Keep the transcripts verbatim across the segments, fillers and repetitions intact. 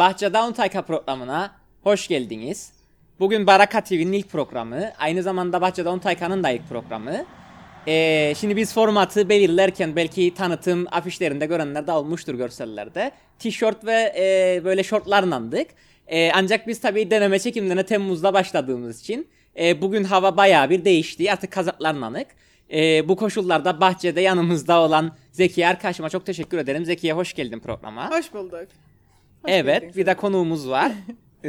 Bahçede On Tayka programına hoş geldiniz. Bugün Baraka T V'nin ilk programı, aynı zamanda Bahçede On Tayka'nın da ilk programı. Ee, şimdi biz formatı belirlerken belki tanıtım afişlerinde görenler de olmuştur, görsellerde. T-shirt ve e, böyle şortlarlandık. E, ancak biz tabii deneme çekimlerine Temmuz'da başladığımız için e, bugün hava bayağı bir değişti. Artık kazaklandık. E, bu koşullarda bahçede yanımızda olan Zekiye arkadaşıma çok teşekkür ederim. Zekiye hoş geldin programa. Hoş bulduk. Hoş evet, bir de konuğumuz var.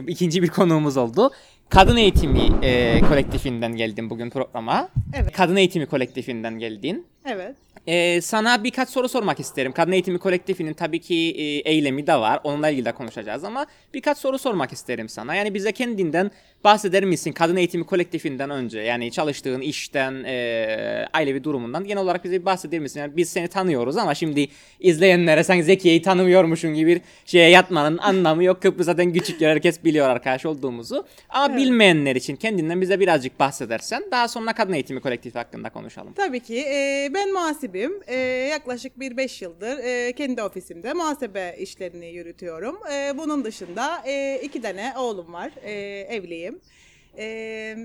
İkinci bir konuğumuz oldu. Kadın Eğitimi e, Kolektifinden geldin bugün programa. Evet. Kadın Eğitimi Kolektifinden geldin. Evet. E, sana birkaç soru sormak isterim. Kadın Eğitimi Kolektifinin tabii ki e, eylemi de var. Onunla ilgili de konuşacağız ama birkaç soru sormak isterim sana. Yani bize kendinden bahseder misin? Kadın Eğitimi Kolektifinden önce, yani çalıştığın işten, e, ailevi durumundan genel olarak bize bahseder misin? Yani biz seni tanıyoruz ama şimdi izleyenlere sen Zekiye'yi tanımıyormuşsun gibi bir şeye yatmanın anlamı yok. Kıbrıs zaten küçük, herkes biliyor arkadaş olduğumuzu. Ama evet, bilmeyenler için kendinden bize birazcık bahsedersen daha sonra Kadın Eğitimi Kolektifi hakkında konuşalım. Tabii ki. E, ben muhasibim. E, yaklaşık bir beş yıldır e, kendi ofisimde muhasebe işlerini yürütüyorum. E, bunun dışında e, iki tane oğlum var. E, evliyim. E,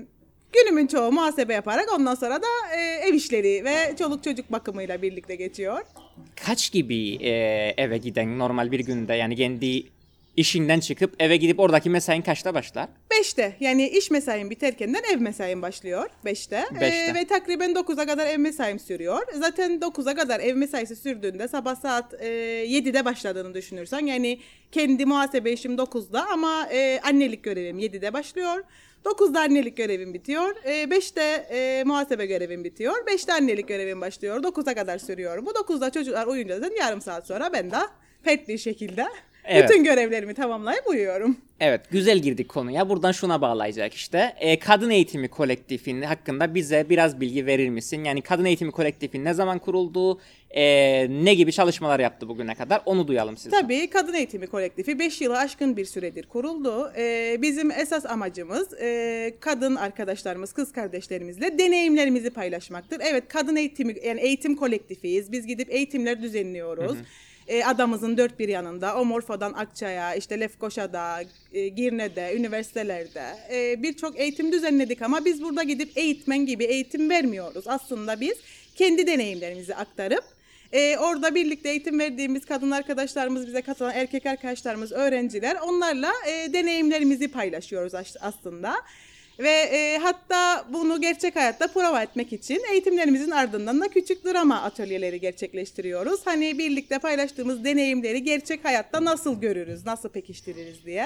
günümün çoğu muhasebe yaparak, ondan sonra da e, ev işleri ve çoluk çocuk bakımıyla birlikte geçiyor. Kaç gibi e, eve giden normal bir günde, yani kendi İşinden çıkıp eve gidip oradaki mesain kaçta başlar? beşte. Yani iş mesain biterkenden ev mesain başlıyor beşte. Ee, ve takriben dokuza kadar ev mesaim sürüyor. Zaten dokuza kadar ev mesaisi sürdüğünde sabah saat e, yedide başladığını düşünürsen, yani kendi muhasebe işim dokuzda ama e, annelik görevim yedide başlıyor. dokuzda annelik görevim bitiyor. beşte e, muhasebe görevim bitiyor. beşte annelik görevim başlıyor. dokuza kadar sürüyor. Bu dokuzda çocuklar uyuyunca zaten yarım saat sonra ben de pet bir şekilde... Evet. Bütün görevlerimi tamamlayıp uyuyorum. Evet, güzel girdik konuya. Buradan şuna bağlayacak işte. E, Kadın Eğitimi Kolektifinin hakkında bize biraz bilgi verir misin? Yani Kadın Eğitimi Kolektifi ne zaman kuruldu? E, ne gibi çalışmalar yaptı bugüne kadar? Onu duyalım sizden. Tabii, Kadın Eğitimi Kolektifi beş yılı aşkın bir süredir kuruldu. E, bizim esas amacımız e, kadın arkadaşlarımız, kız kardeşlerimizle deneyimlerimizi paylaşmaktır. Evet, Kadın Eğitimi, yani eğitim kolektifiyiz. Biz gidip eğitimler düzenliyoruz. Hı hı. Adamızın dört bir yanında, Omorfa'dan Akçay'a, işte Lefkoşa'da, Girne'de, üniversitelerde birçok eğitim düzenledik ama biz burada gidip eğitmen gibi eğitim vermiyoruz. Aslında biz kendi deneyimlerimizi aktarıp orada birlikte eğitim verdiğimiz kadın arkadaşlarımız, bize katılan erkek arkadaşlarımız, öğrenciler, onlarla deneyimlerimizi paylaşıyoruz aslında. Ve e, hatta bunu gerçek hayatta prova etmek için eğitimlerimizin ardından da küçük drama atölyeleri gerçekleştiriyoruz. Hani birlikte paylaştığımız deneyimleri gerçek hayatta nasıl görürüz, nasıl pekiştiririz diye.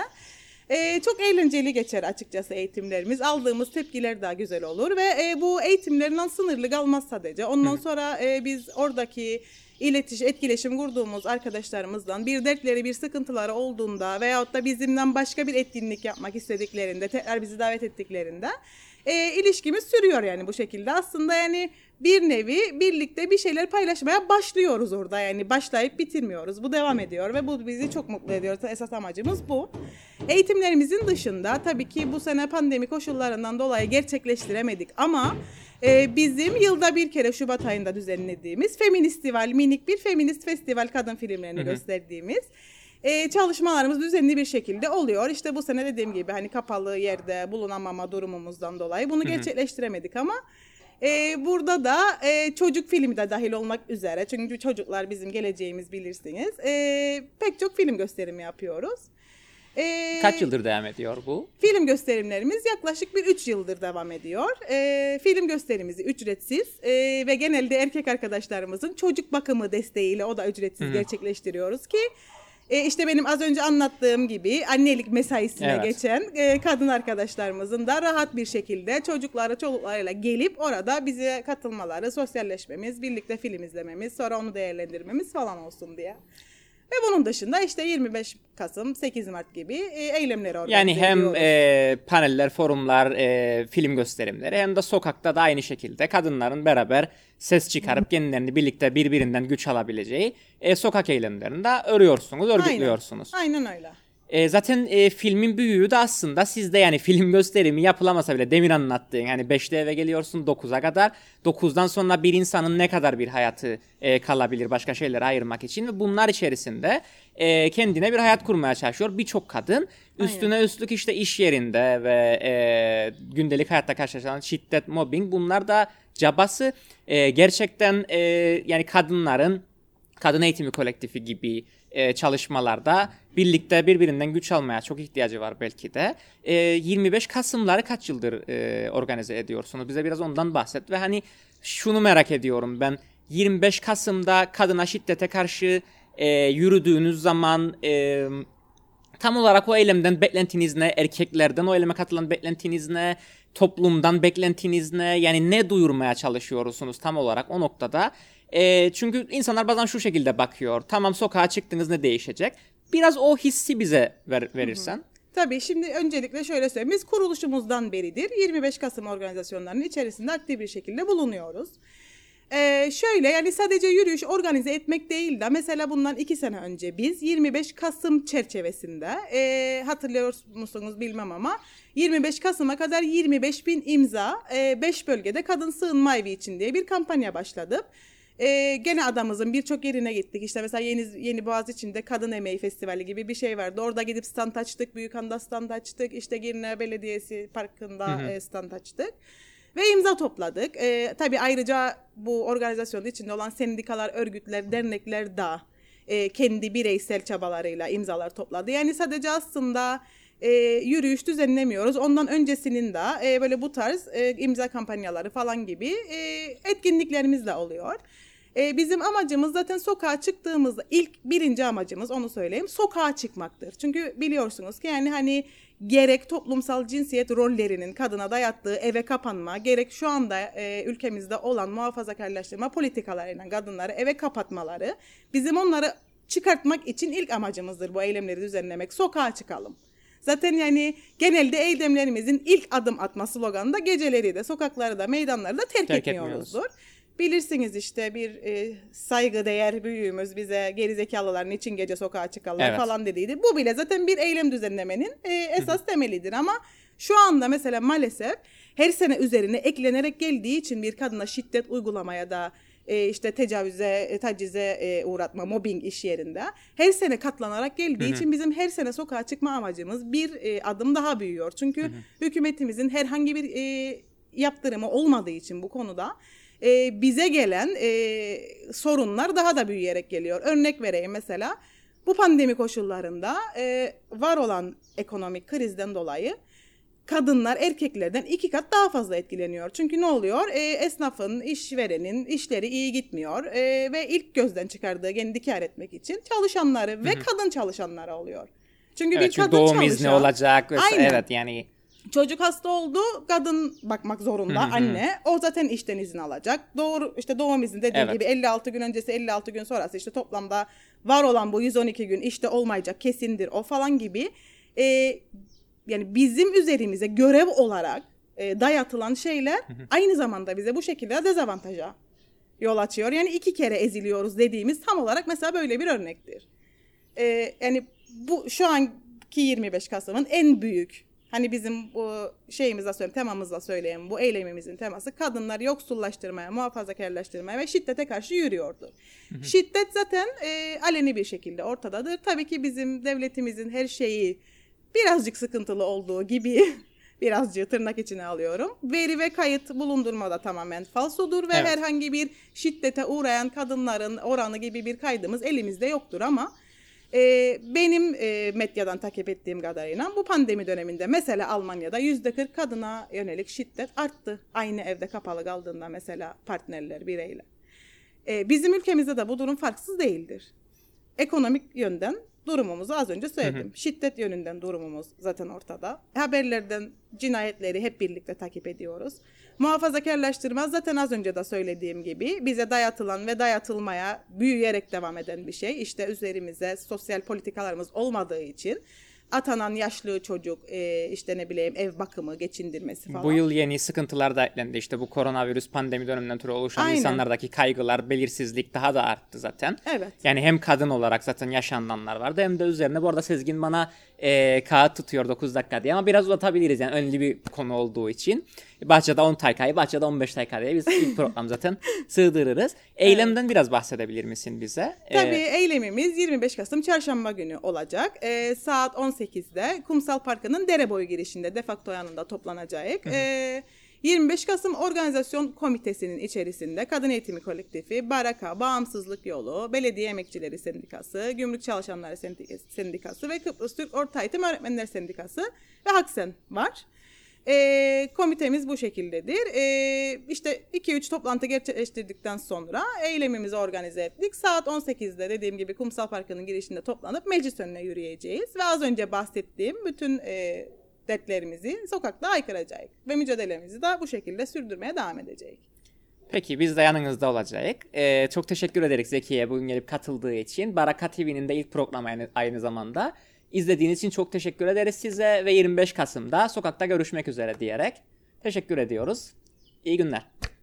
E, çok eğlenceli geçer açıkçası eğitimlerimiz. Aldığımız tepkiler daha güzel olur ve e, bu eğitimlerden sınırlı kalmaz sadece. Ondan Hı. sonra e, biz oradaki iletişim, etkileşim kurduğumuz arkadaşlarımızdan bir dertleri, bir sıkıntıları olduğunda veyahut da bizimden başka bir etkinlik yapmak istediklerinde, tekrar bizi davet ettiklerinde e, ilişkimiz sürüyor yani bu şekilde. Aslında yani bir nevi birlikte bir şeyler paylaşmaya başlıyoruz orada, yani başlayıp bitirmiyoruz. Bu devam ediyor ve bu bizi çok mutlu ediyor. Esas amacımız bu. Eğitimlerimizin dışında tabii ki bu sene pandemi koşullarından dolayı gerçekleştiremedik ama Ee, bizim yılda bir kere Şubat ayında düzenlediğimiz Feministival, minik bir feminist festival, kadın filmlerini hı hı. gösterdiğimiz e, çalışmalarımız düzenli bir şekilde oluyor. İşte bu sene dediğim gibi hani kapalı yerde bulunamama durumumuzdan dolayı bunu hı hı. gerçekleştiremedik ama e, burada da e, çocuk filmi de dahil olmak üzere, çünkü çocuklar bizim geleceğimiz, bilirsiniz, e, pek çok film gösterimi yapıyoruz. Ee, Kaç yıldır devam ediyor bu? Film gösterimlerimiz yaklaşık bir üç yıldır devam ediyor. Ee, film gösterimizi ücretsiz e, ve genelde erkek arkadaşlarımızın çocuk bakımı desteğiyle, o da ücretsiz hmm. gerçekleştiriyoruz ki e, işte benim az önce anlattığım gibi annelik mesaisine evet. geçen e, kadın arkadaşlarımızın da rahat bir şekilde çocukları, çoluklarıyla gelip orada bize katılmaları, sosyalleşmemiz, birlikte film izlememiz, sonra onu değerlendirmemiz falan olsun diye. Ve bunun dışında işte yirmi beş Kasım, sekiz Mart gibi eylemleri organize yani hem ediyoruz. E, paneller, forumlar, e, film gösterimleri, hem de sokakta da aynı şekilde kadınların beraber ses çıkarıp kendilerini birlikte birbirinden güç alabileceği e, sokak eylemlerini de örüyorsunuz, örgütlüyorsunuz. Aynen, aynen öyle. E, zaten e, filmin büyüğü de aslında sizde, yani film gösterimi yapılamasa bile demin anlattığın, yani beşte eve geliyorsun, dokuza kadar, dokuzdan sonra bir insanın ne kadar bir hayatı e, kalabilir başka şeylere ayırmak için ve bunlar içerisinde e, kendine bir hayat kurmaya çalışıyor birçok kadın. Üstüne Aynen. üstlük işte iş yerinde ve e, gündelik hayatta karşılaşılan şiddet, mobbing, bunlar da cabası. E, gerçekten e, yani kadınların Kadın Eğitimi Kolektifi gibi e, çalışmalarda birlikte birbirinden güç almaya çok ihtiyacı var belki de. E, yirmi beş Kasımları kaç yıldır e, organize ediyorsunuz? Bize biraz ondan bahset ve hani şunu merak ediyorum ben. yirmi beş Kasım'da kadına şiddete karşı e, yürüdüğünüz zaman e, tam olarak o eylemden beklentiniz ne? Erkeklerden o eyleme katılan beklentiniz ne? Toplumdan beklentiniz ne? Yani ne duyurmaya çalışıyorsunuz tam olarak o noktada? E, çünkü insanlar bazen şu şekilde bakıyor. Tamam, sokağa çıktınız, ne değişecek? Biraz o hissi bize ver, verirsen. Hı hı. Tabii, şimdi öncelikle şöyle söyleyeyim. Biz kuruluşumuzdan beridir yirmi beş Kasım organizasyonlarının içerisinde aktif bir şekilde bulunuyoruz. Ee, şöyle yani sadece yürüyüş organize etmek değil de mesela bundan iki sene önce biz yirmi beş Kasım çerçevesinde e, hatırlıyor musunuz bilmem ama yirmi beş Kasım'a kadar yirmi beş bin imza beş e, bölgede kadın sığınma evi için diye bir kampanya başladık. Ee, gene adamızın birçok yerine gittik. İşte mesela Yeni, Yeni Boğaziçi'nde Kadın Emeği Festivali gibi bir şey vardı. Orada gidip stand açtık. Büyükhan'da stand açtık. İşte Girne Belediyesi Parkı'nda hı hı. stand açtık. Ve imza topladık. Ee, tabii ayrıca bu organizasyonun içinde olan sendikalar, örgütler, dernekler da e, kendi bireysel çabalarıyla imzalar topladı. Yani sadece aslında e, yürüyüş düzenlemiyoruz. Ondan öncesinin de e, böyle bu tarz e, imza kampanyaları falan gibi e, etkinliklerimiz de oluyor. Bizim amacımız zaten sokağa çıktığımızda ilk birinci amacımız, onu söyleyeyim, sokağa çıkmaktır. Çünkü biliyorsunuz ki yani hani gerek toplumsal cinsiyet rollerinin kadına dayattığı eve kapanma, gerek şu anda e, ülkemizde olan muhafazakarlaştırma politikalarıyla kadınları eve kapatmaları, bizim onları çıkartmak için ilk amacımızdır bu eylemleri düzenlemek. Sokağa çıkalım. Zaten yani genelde eylemlerimizin ilk adım atma sloganı da geceleri de sokakları da meydanları da terk, terk etmiyoruzdur. Etmiyoruz. Bilirsiniz işte bir e, saygıdeğer büyüğümüz bize gerizekalılar niçin gece sokağa çıkarlar evet. falan dediydi. Bu bile zaten bir eylem düzenlemenin e, esas temelidir ama şu anda mesela maalesef her sene üzerine eklenerek geldiği için bir kadına şiddet uygulamaya da e, işte tecavüze, tacize e, uğratma, mobbing iş yerinde her sene katlanarak geldiği Hı-hı. için bizim her sene sokağa çıkma amacımız bir e, adım daha büyüyor. Çünkü Hı-hı. hükümetimizin herhangi bir e, yaptırımı olmadığı için bu konuda Ee, bize gelen e, sorunlar daha da büyüyerek geliyor. Örnek vereyim mesela bu pandemi koşullarında e, var olan ekonomik krizden dolayı kadınlar erkeklerden iki kat daha fazla etkileniyor. Çünkü ne oluyor? E, esnafın, işverenin işleri iyi gitmiyor e, ve ilk gözden çıkardığı kendi kâr etmek için çalışanları Hı-hı. ve kadın çalışanları oluyor. Çünkü evet, bir çünkü kadın doğum çalışan... izni olacak. Aynen. Evet yani... Çocuk hasta oldu, kadın bakmak zorunda, hı hı. anne. O zaten işten izin alacak. Doğru, işte doğum izni dediğim evet. gibi elli altı gün öncesi, elli altı gün sonrası, işte toplamda var olan bu yüz on iki gün işte olmayacak, kesindir o falan gibi. Ee, yani bizim üzerimize görev olarak e, dayatılan şeyler hı hı. aynı zamanda bize bu şekilde dezavantaja yol açıyor. Yani iki kere eziliyoruz dediğimiz tam olarak mesela böyle bir örnektir. Ee, yani bu şu anki yirmi beş Kasım'ın en büyük... Hani bizim bu şeyimizle söyleyeyim, temamızla söyleyeyim, bu eylemimizin teması kadınları yoksullaştırmaya, muhafazakarlaştırmaya ve şiddete karşı yürüyordur. Hı hı. Şiddet zaten e, aleni bir şekilde ortadadır. Tabii ki bizim devletimizin her şeyi birazcık sıkıntılı olduğu gibi, birazcık tırnak içine alıyorum. Veri ve kayıt bulundurmada tamamen falsodur ve evet. herhangi bir şiddete uğrayan kadınların oranı gibi bir kaydımız elimizde yoktur ama... Ee, benim e, medyadan takip ettiğim kadarıyla bu pandemi döneminde mesela Almanya'da yüzde kırk kadına yönelik şiddet arttı. Aynı evde kapalı kaldığında mesela partnerler, bireyler. Ee, bizim ülkemizde de bu durum farksız değildir. Ekonomik yönden durumumuzu az önce söyledim. Hı hı. Şiddet yönünden durumumuz zaten ortada. Haberlerden cinayetleri hep birlikte takip ediyoruz. Muhafazakarlaştırma zaten az önce de söylediğim gibi bize dayatılan ve dayatılmaya büyüyerek devam eden bir şey. İşte üzerimize sosyal politikalarımız olmadığı için Atanan yaşlı çocuk, e, işte ne bileyim ev bakımı, geçindirmesi falan. Bu yıl yeni sıkıntılar da eklendi. İşte bu koronavirüs pandemi döneminden türü oluşan Aynen. insanlardaki kaygılar, belirsizlik daha da arttı zaten. Evet. Yani hem kadın olarak zaten yaşananlar vardı hem de üzerine. Bu arada Sezgin bana e, kağıt tutuyor dokuz dakika diye ama biraz uzatabiliriz yani önlü bir konu olduğu için. Bahçede on Tayka'yı, Bahçede on beş Tayka diye biz ilk program zaten sığdırırız. Eylemden evet. biraz bahsedebilir misin bize? Tabii ee, eylemimiz yirmi beş Kasım Çarşamba günü olacak. Ee, saat on sekizde Kumsal Parkı'nın Dereboyu girişinde defakto yanında toplanacak. Ee, yirmi beş Kasım Organizasyon Komitesi'nin içerisinde Kadın Eğitimi Kolektifi, Baraka Bağımsızlık Yolu, Belediye Emekçileri Sendikası, Gümrük Çalışanları Sendikası ve Kıbrıs Türk Orta Öğretim Öğretmenler Sendikası ve HAKSEN var. E, komitemiz bu şekildedir. E, işte iki üç toplantı gerçekleştirdikten sonra eylemimizi organize ettik. Saat on sekizde dediğim gibi Kumsal Parkı'nın girişinde toplanıp meclis önüne yürüyeceğiz. Ve az önce bahsettiğim bütün e, dertlerimizi sokakta aykıracağız. Ve mücadelemizi de bu şekilde sürdürmeye devam edeceğiz. Peki biz de yanınızda olacağız. E, çok teşekkür ederiz Zekiye bugün gelip katıldığı için. Baraka T V'nin de ilk programı aynı, aynı zamanda. İzlediğiniz için çok teşekkür ederiz size ve yirmi beş Kasım'da sokakta görüşmek üzere diyerek teşekkür ediyoruz. İyi günler.